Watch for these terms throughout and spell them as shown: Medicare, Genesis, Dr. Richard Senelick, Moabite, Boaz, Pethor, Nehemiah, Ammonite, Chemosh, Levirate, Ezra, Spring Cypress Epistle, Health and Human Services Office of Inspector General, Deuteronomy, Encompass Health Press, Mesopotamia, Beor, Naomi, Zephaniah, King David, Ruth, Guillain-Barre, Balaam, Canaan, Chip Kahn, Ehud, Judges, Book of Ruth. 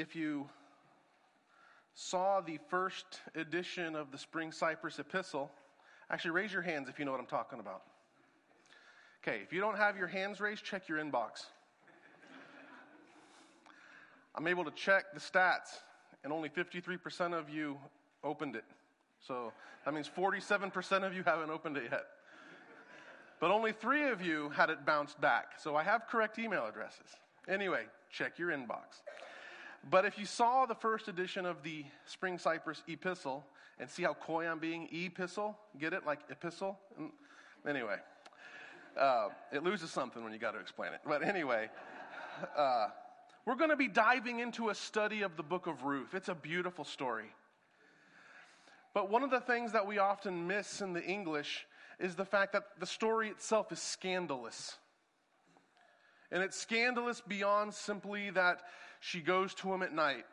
If you saw the first edition of the Spring Cypress Epistle, actually raise your hands if you know what I'm talking about. Okay, if you don't have your hands raised, check your inbox. I'm able to check the stats, and only 53% of you opened it. So that means 47% of you haven't opened it yet. But only 3 of you had it bounced back. So I have correct email addresses. Anyway, check your inbox. But if you saw the first edition of the Spring Cypress Epistle, and see how coy I'm being, epistle, get it? Like epistle? Anyway, it loses something when you got to explain it. But anyway, we're going to be diving into a study of the Book of Ruth. It's a beautiful story. But one of the things that we often miss in the English is the fact that the story itself is scandalous. And it's scandalous beyond simply that she goes to him at night.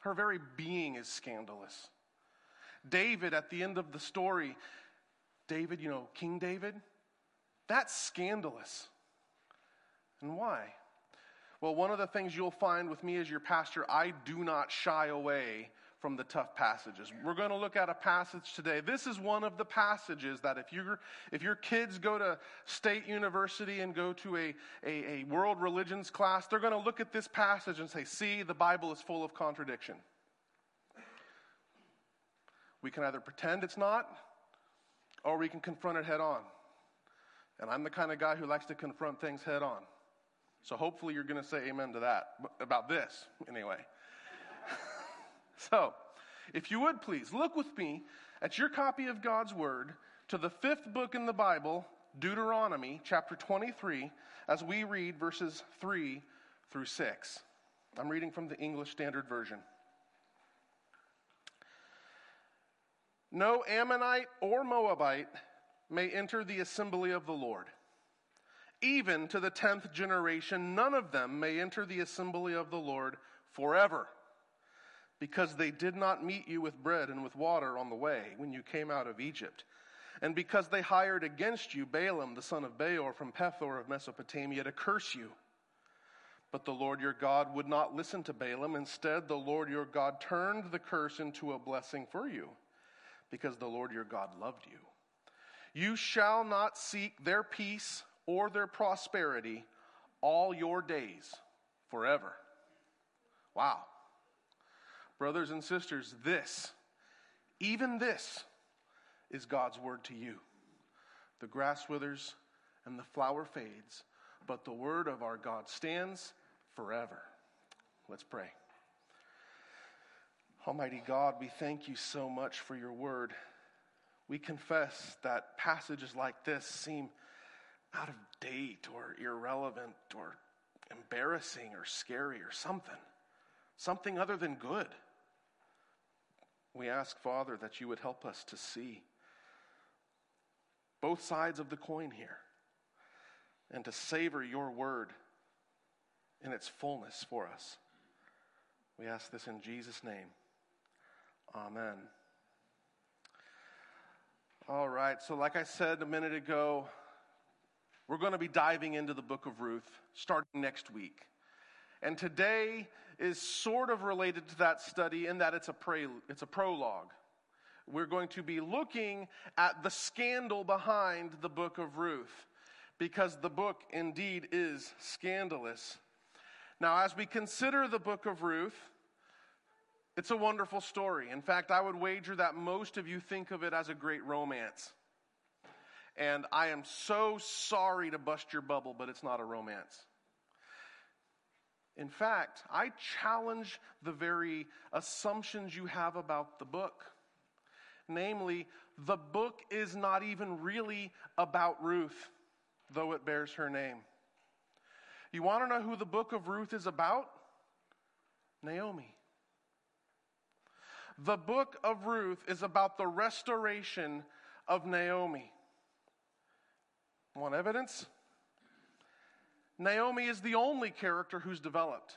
Her very being is scandalous. David, at the end of the story, David, you know, King David, that's scandalous. And why? Well, one of the things you'll find with me as your pastor, I do not shy away from the tough passages. We're going to look at a passage today. This is one of the passages that if your kids go to State University and go to a world religions class, they're going to look at this passage and say, see, the Bible is full of contradiction. We can either pretend it's not, or we can confront it head on. And I'm the kind of guy who likes to confront things head on. So hopefully you're going to say amen to that, about this anyway. So, if you would please, look with me at your copy of God's Word to the 5th book in the Bible, Deuteronomy chapter 23, as we read verses 3 through 6. I'm reading from the English Standard Version. No Ammonite or Moabite may enter the assembly of the Lord. Even to the 10th generation, none of them may enter the assembly of the Lord forever. Because they did not meet you with bread and with water on the way when you came out of Egypt, and because they hired against you Balaam the son of Beor from Pethor of Mesopotamia to curse you. But the Lord your God would not listen to Balaam. Instead, the Lord your God turned the curse into a blessing for you, because the Lord your God loved you. You shall not seek their peace or their prosperity all your days forever. Wow. Brothers and sisters, this, even this, is God's word to you. The grass withers and the flower fades, but the word of our God stands forever. Let's pray. Almighty God, we thank you so much for your word. We confess that passages like this seem out of date or irrelevant or embarrassing or scary or something other than good. We ask, Father, that you would help us to see both sides of the coin here and to savor your word in its fullness for us. We ask this in Jesus' name. Amen. All right, so like I said a minute ago, we're going to be diving into the book of Ruth starting next week. And today is sort of related to that study in that it's a prologue. We're going to be looking at the scandal behind the book of Ruth, because the book indeed is scandalous. Now, as we consider the book of Ruth, it's a wonderful story. In fact, I would wager that most of you think of it as a great romance. And I am so sorry to bust your bubble, but it's not a romance. In fact, I challenge the very assumptions you have about the book. Namely, the book is not even really about Ruth, though it bears her name. You want to know who the book of Ruth is about? Naomi. The book of Ruth is about the restoration of Naomi. Want evidence? Naomi is the only character who's developed.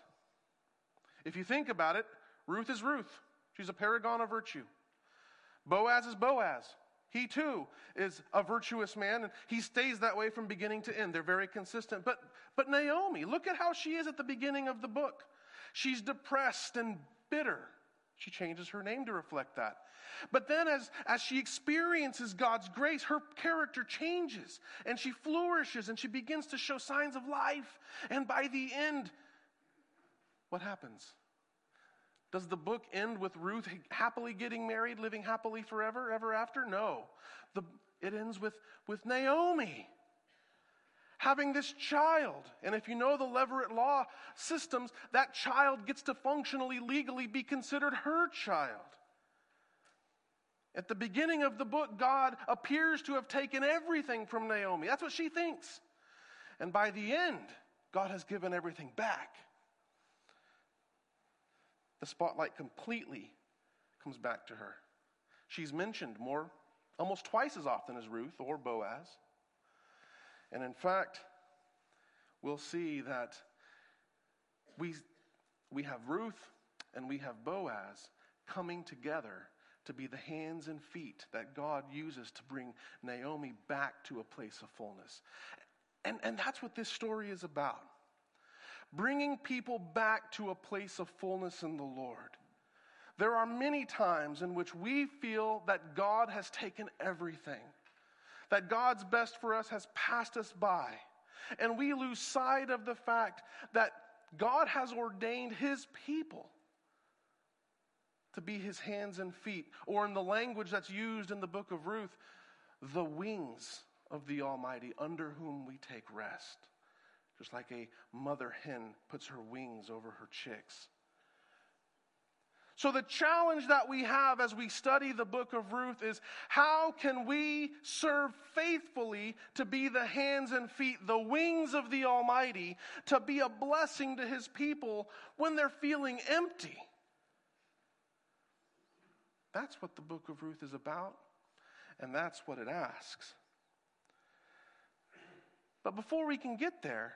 If you think about it, Ruth is Ruth. She's a paragon of virtue. Boaz is Boaz. He too is a virtuous man, and he stays that way from beginning to end. They're very consistent. But Naomi, look at how she is at the beginning of the book. She's depressed and bitter. She changes her name to reflect that. But then as she experiences God's grace, her character changes and she flourishes and she begins to show signs of life. And by the end, what happens? Does the book end with Ruth happily getting married, living happily forever, ever after? No. It ends with Naomi having this child. And if you know the Levirate law systems, that child gets to functionally, legally be considered her child. At the beginning of the book, God appears to have taken everything from Naomi. That's what she thinks. And by the end, God has given everything back. The spotlight completely comes back to her. She's mentioned almost twice as often as Ruth or Boaz. And in fact, we'll see that we have Ruth and we have Boaz coming together to be the hands and feet that God uses to bring Naomi back to a place of fullness. And that's what this story is about. Bringing people back to a place of fullness in the Lord. There are many times in which we feel that God has taken everything, that God's best for us has passed us by, and we lose sight of the fact that God has ordained His people to be His hands and feet, or in the language that's used in the book of Ruth, the wings of the Almighty under whom we take rest. Just like a mother hen puts her wings over her chicks. So the challenge that we have as we study the book of Ruth is, how can we serve faithfully to be the hands and feet, the wings of the Almighty, to be a blessing to His people when they're feeling empty? That's what the book of Ruth is about, and that's what it asks. But before we can get there,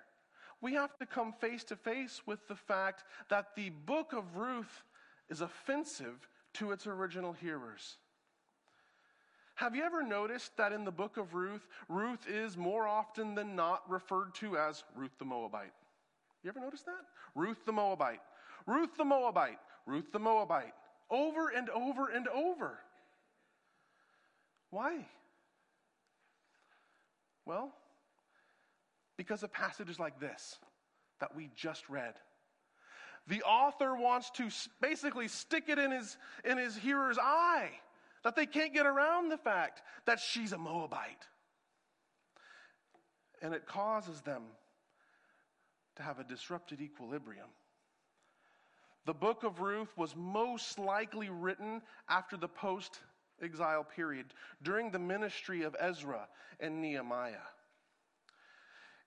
we have to come face to face with the fact that the book of Ruth is offensive to its original hearers. Have you ever noticed that in the book of Ruth, Ruth is more often than not referred to as Ruth the Moabite? You ever notice that? Ruth the Moabite. Ruth the Moabite. Ruth the Moabite. Over and over and over. Why? Well, because of passages like this that we just read. The author wants to basically stick it in his hearer's eye, that they can't get around the fact that she's a Moabite. And it causes them to have a disrupted equilibrium. The book of Ruth was most likely written after the post-exile period, during the ministry of Ezra and Nehemiah.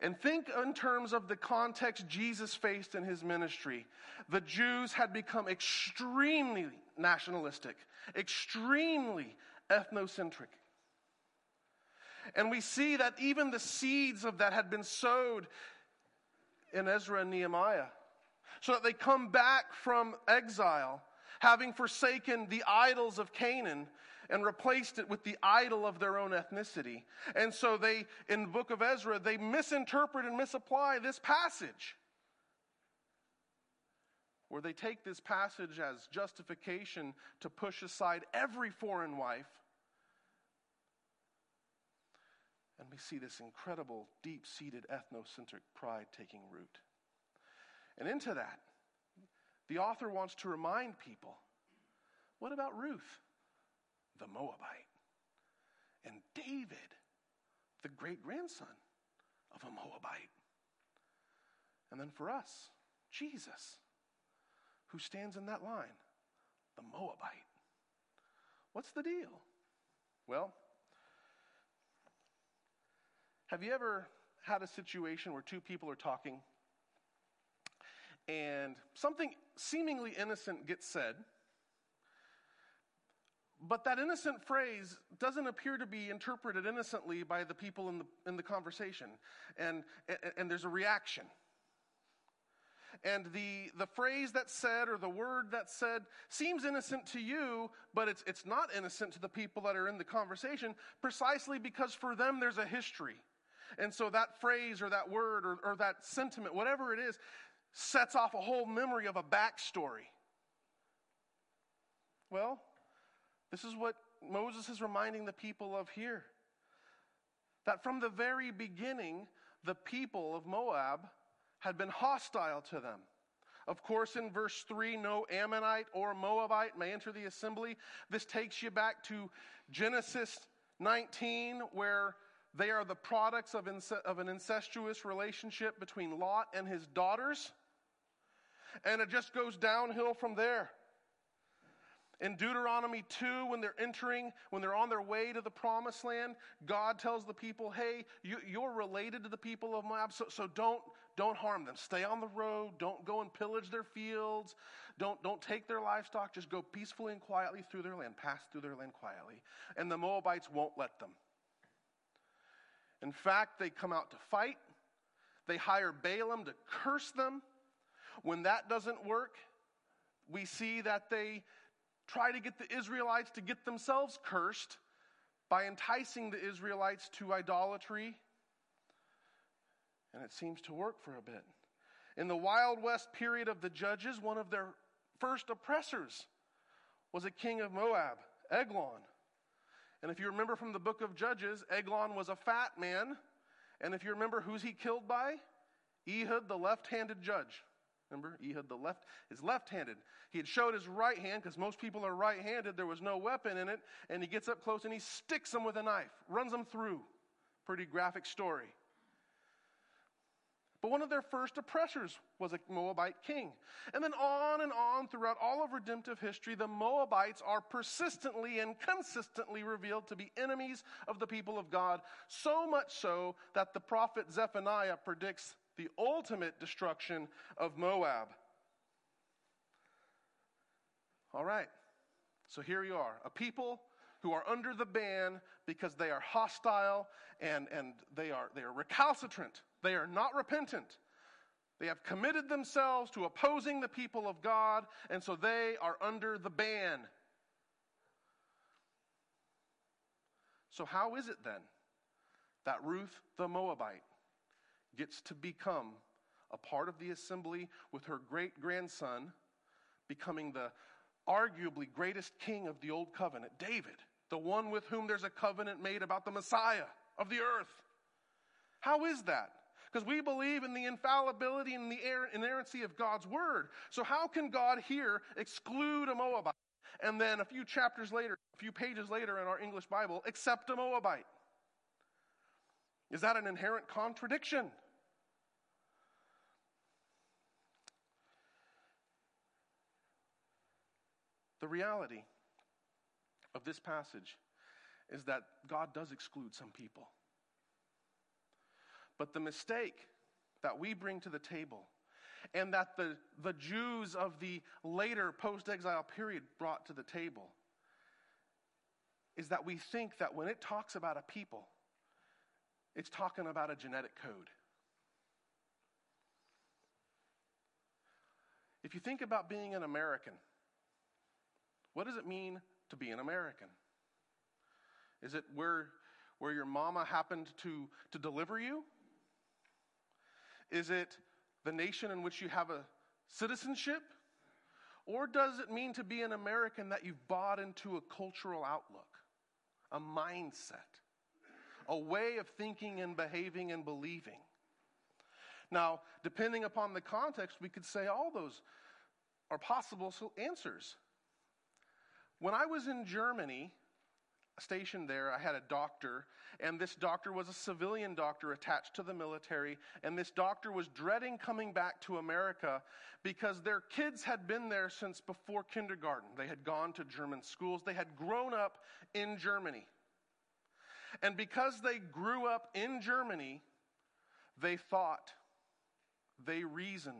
And think in terms of the context Jesus faced in His ministry. The Jews had become extremely nationalistic, extremely ethnocentric. And we see that even the seeds of that had been sowed in Ezra and Nehemiah, so that they come back from exile, having forsaken the idols of Canaan, and replaced it with the idol of their own ethnicity. And so they, in the book of Ezra, they misinterpret and misapply this passage, where they take this passage as justification to push aside every foreign wife. And we see this incredible, deep-seated ethnocentric pride taking root. And into that, the author wants to remind people, what about Ruth, the Moabite, and David, the great-grandson of a Moabite? And then for us, Jesus, who stands in that line, the Moabite. What's the deal? Well, have you ever had a situation where two people are talking and something seemingly innocent gets said, but that innocent phrase doesn't appear to be interpreted innocently by the people in the conversation, and there's a reaction. And the phrase that's said, or the word that's said, seems innocent to you, but it's not innocent to the people that are in the conversation, precisely because for them there's a history. And so that phrase or that word or that sentiment, whatever it is, sets off a whole memory of a backstory. Well, this is what Moses is reminding the people of here. That from the very beginning, the people of Moab had been hostile to them. Of course, in verse 3, no Ammonite or Moabite may enter the assembly. This takes you back to Genesis 19, where they are the products of an incestuous relationship between Lot and his daughters. And it just goes downhill from there. In Deuteronomy 2, when they're on their way to the promised land, God tells the people, hey, you're related to the people of Moab, so don't harm them. Stay on the road. Don't go and pillage their fields. Don't take their livestock. Just go peacefully and quietly through their land. Pass through their land quietly. And the Moabites won't let them. In fact, they come out to fight. They hire Balaam to curse them. When that doesn't work, we see that they try to get the Israelites to get themselves cursed by enticing the Israelites to idolatry. And it seems to work for a bit. In the Wild West period of the Judges, one of their first oppressors was a king of Moab, Eglon. And if you remember from the book of Judges, Eglon was a fat man. And if you remember who's he killed by? Ehud, the left-handed judge. Remember, Ehud is left-handed. He had showed his right hand, because most people are right-handed. There was no weapon in it. And he gets up close and he sticks them with a knife, runs them through. Pretty graphic story. But one of their first oppressors was a Moabite king. And then on and on throughout all of redemptive history, the Moabites are persistently and consistently revealed to be enemies of the people of God, so much so that the prophet Zephaniah predicts the ultimate destruction of Moab. All right, so here you are, a people who are under the ban because they are hostile and they are recalcitrant. They are not repentant. They have committed themselves to opposing the people of God, and so they are under the ban. So how is it then that Ruth the Moabite gets to become a part of the assembly with her great-grandson becoming the arguably greatest king of the Old Covenant, David, the one with whom there's a covenant made about the Messiah of the earth? How is that? Because we believe in the infallibility and the inerrancy of God's word. So how can God here exclude a Moabite and then a few pages later in our English Bible, accept a Moabite? Is that an inherent contradiction? The reality of this passage is that God does exclude some people. But the mistake that we bring to the table, and that the Jews of the later post-exile period brought to the table, is that we think that when it talks about a people, it's talking about a genetic code. If you think about being an American, what does it mean to be an American? Is it where your mama happened to deliver you? Is it the nation in which you have a citizenship? Or does it mean to be an American that you've bought into a cultural outlook, a mindset, a way of thinking and behaving and believing? Now, depending upon the context, we could say all those are possible answers. When I was in Germany, stationed there, I had a doctor, and this doctor was a civilian doctor attached to the military, and this doctor was dreading coming back to America because their kids had been there since before kindergarten. They had gone to German schools. They had grown up in Germany. And because they grew up in Germany, they thought, they reasoned,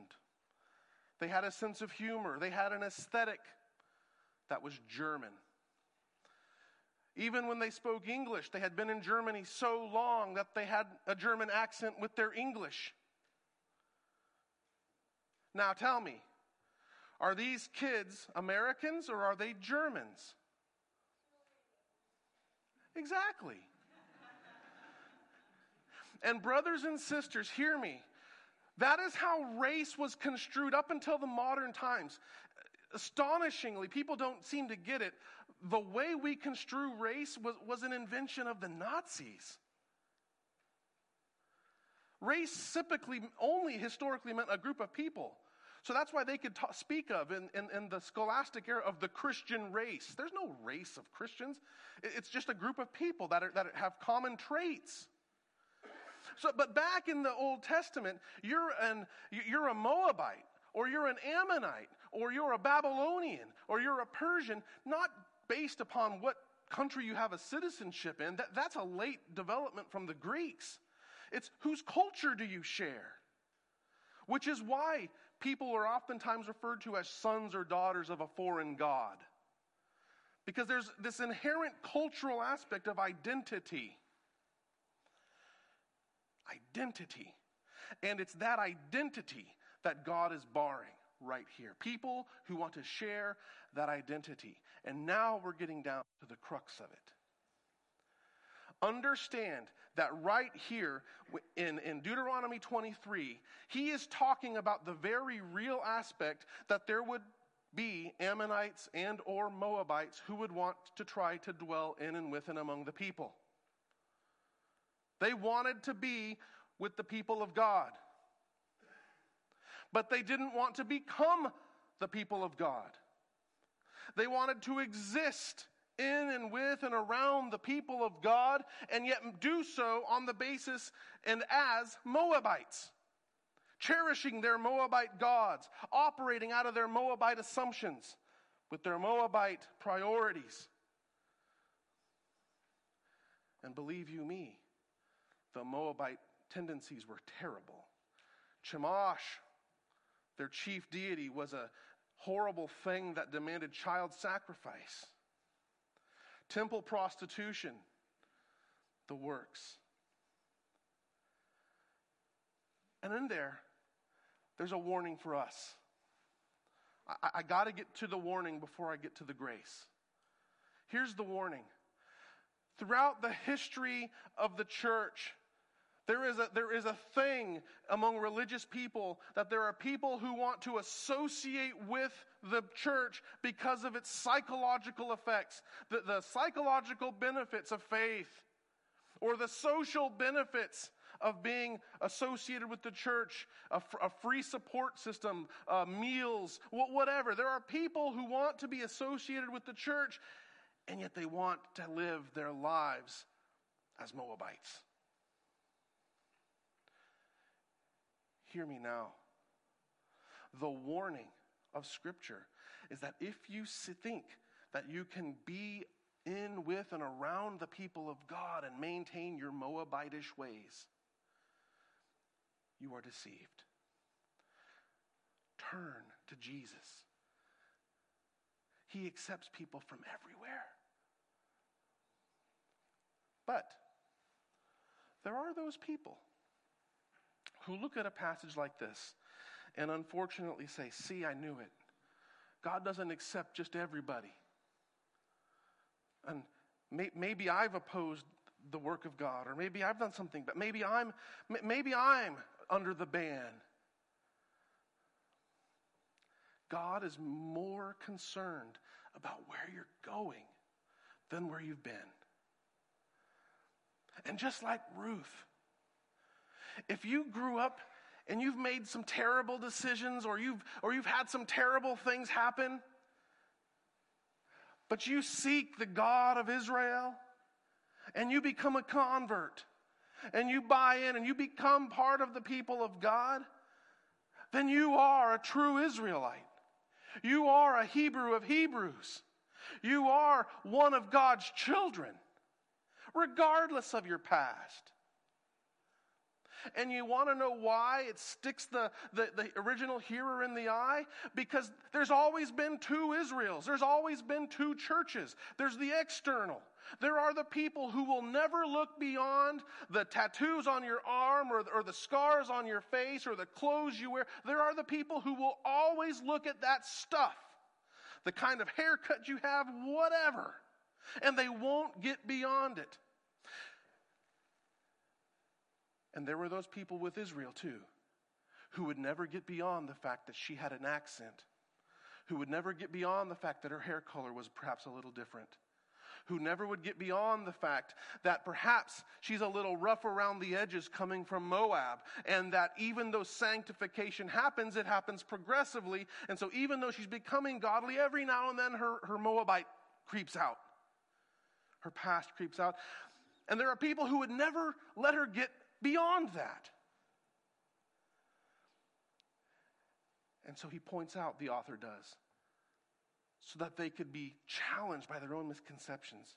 they had a sense of humor, they had an aesthetic that was German. Even when they spoke English, they had been in Germany so long that they had a German accent with their English. Now tell me, are these kids Americans or are they Germans? Exactly. And brothers and sisters, hear me. That is how race was construed up until the modern times. Astonishingly, people don't seem to get it. The way we construe race was an invention of the Nazis. Race typically only historically meant a group of people. So that's why they could speak of, in the scholastic era, of the Christian race. There's no race of Christians. It's just a group of people that have common traits. So, but back in the Old Testament, you're a Moabite, or you're an Ammonite, or you're a Babylonian, or you're a Persian, not based upon what country you have a citizenship in. That's a late development from the Greeks. It's whose culture do you share? Which is why people are oftentimes referred to as sons or daughters of a foreign god. Because there's this inherent cultural aspect of identity. Identity. And it's that identity that God is barring right here. People who want to share that identity. And now we're getting down to the crux of it. Understand that right here in Deuteronomy 23, he is talking about the very real aspect that there would be Ammonites and or Moabites who would want to try to dwell in and with and among the people. They wanted to be with the people of God. But they didn't want to become the people of God. They wanted to exist in and with and around the people of God, and yet do so on the basis and as Moabites, cherishing their Moabite gods, operating out of their Moabite assumptions with their Moabite priorities. And believe you me, the Moabite tendencies were terrible. Chemosh, their chief deity, was a horrible thing that demanded child sacrifice. Temple prostitution, the works. And in there's a warning for us. I got to get to the warning before I get to the grace. Here's the warning. Throughout the history of the church, there is a thing among religious people that there are people who want to associate with the church because of its psychological effects, the psychological benefits of faith, or the social benefits of being associated with the church, a free support system, meals, whatever. There are people who want to be associated with the church, and yet they want to live their lives as Moabites. Hear me now. The warning of Scripture is that if you think that you can be in, with, and around the people of God and maintain your Moabitish ways, you are deceived. Turn to Jesus. He accepts people from everywhere. But there are those people who look at a passage like this and unfortunately say, see, I knew it. God doesn't accept just everybody. And maybe I've opposed the work of God, or maybe I've done something, but maybe I'm under the ban. God is more concerned about where you're going than where you've been. And just like Ruth, if you grew up and you've made some terrible decisions, or you've had some terrible things happen, but you seek the God of Israel and you become a convert and you buy in and you become part of the people of God, then you are a true Israelite. You are a Hebrew of Hebrews. You are one of God's children, regardless of your past. And you want to know why it sticks the original hearer in the eye? Because there's always been two Israels. There's always been two churches. There's the external. There are the people who will never look beyond the tattoos on your arm, or the scars on your face, or the clothes you wear. There are the people who will always look at that stuff, the kind of haircut you have, whatever, and they won't get beyond it. And there were those people with Israel too, who would never get beyond the fact that she had an accent, who would never get beyond the fact that her hair color was perhaps a little different, who never would get beyond the fact that perhaps she's a little rough around the edges coming from Moab, and that even though sanctification happens, it happens progressively. And so even though she's becoming godly, every now and then her Moabite creeps out. Her past creeps out. And there are people who would never let her get beyond that. And so he points out, the author does, so that they could be challenged by their own misconceptions.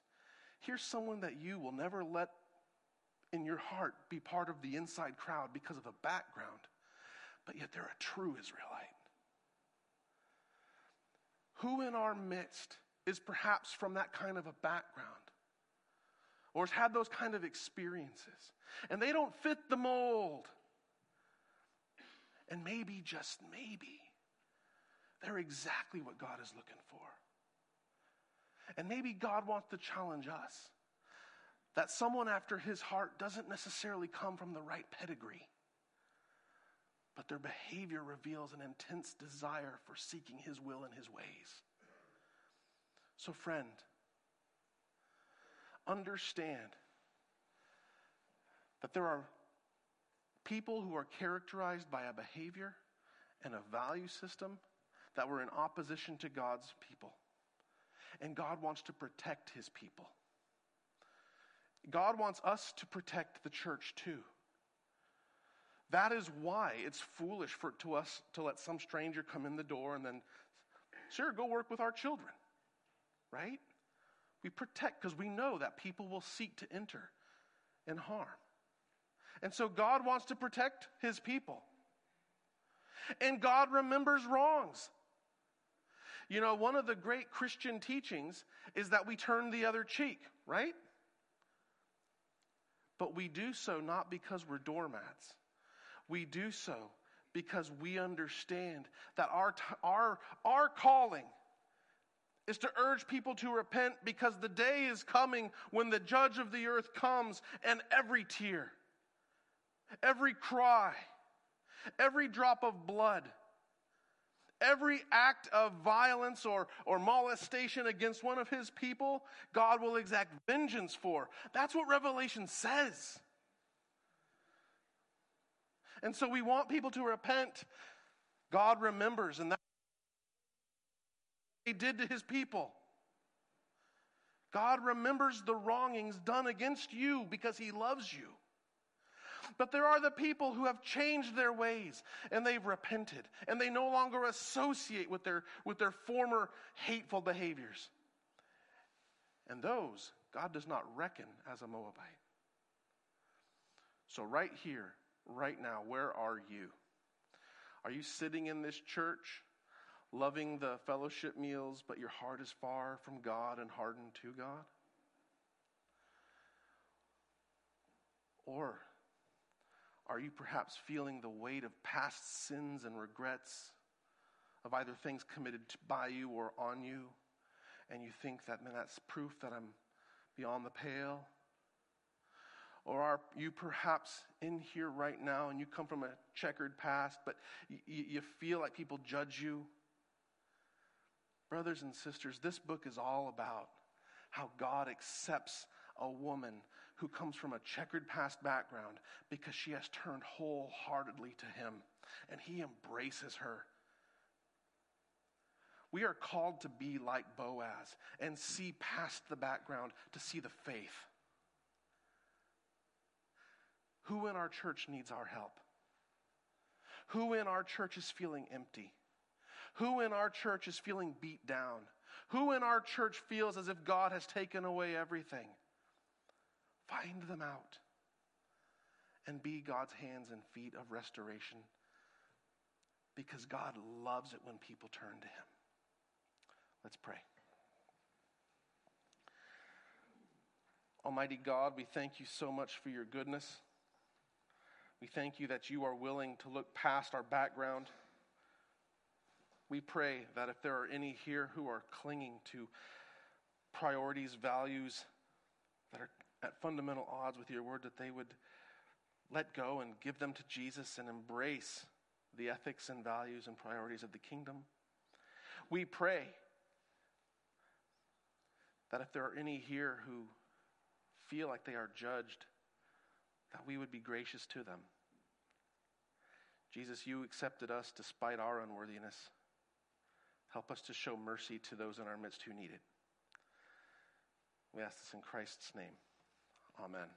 Here's someone that you will never let in your heart be part of the inside crowd because of a background, but yet they're a true Israelite. Who in our midst is perhaps from that kind of a background or has had those kind of experiences, and they don't fit the mold? And maybe, just maybe, they're exactly what God is looking for. And maybe God wants to challenge us that someone after his heart doesn't necessarily come from the right pedigree, but their behavior reveals an intense desire for seeking his will and his ways. So friend, understand that there are people who are characterized by a behavior and a value system that were in opposition to God's people. And God wants to protect his people. God wants us to protect the church too. That is why it's foolish to us to let some stranger come in the door and then, sure, go work with our children, right? We protect because we know that people will seek to enter and harm. And so God wants to protect his people. And God remembers wrongs. You know, one of the great Christian teachings is that we turn the other cheek, right? But we do so not because we're doormats. We do so because we understand that our calling is to urge people to repent, because the day is coming when the judge of the earth comes, and every tear, every cry, every drop of blood, every act of violence or molestation against one of his people, God will exact vengeance for. That's what Revelation says. And so we want people to repent. God remembers, and that's what he did to his people. God remembers the wrongings done against you because he loves you. But there are the people who have changed their ways, and they've repented, and they no longer associate with their former hateful behaviors. And those God does not reckon as a Moabite. So right here, right now, where are you? Are you sitting in this church, loving the fellowship meals, but your heart is far from God and hardened to God? Or are you perhaps feeling the weight of past sins and regrets of either things committed by you or on you, and you think that, man, that's proof that I'm beyond the pale? Or are you perhaps in here right now and you come from a checkered past, but you feel like people judge you? Brothers and sisters, this book is all about how God accepts a woman who comes from a checkered past background because she has turned wholeheartedly to him, and he embraces her. We are called to be like Boaz and see past the background to see the faith. Who in our church needs our help? Who in our church is feeling empty? Who in our church is feeling beat down? Who in our church feels as if God has taken away everything? Find them out and be God's hands and feet of restoration, because God loves it when people turn to him. Let's pray. Almighty God, we thank you so much for your goodness. We thank you that you are willing to look past our background. We pray that if there are any here who are clinging to priorities, values that are at fundamental odds with your word, that they would let go and give them to Jesus and embrace the ethics and values and priorities of the kingdom. We pray that if there are any here who feel like they are judged, that we would be gracious to them. Jesus, you accepted us despite our unworthiness. Help us to show mercy to those in our midst who need it. We ask this in Christ's name. Amen.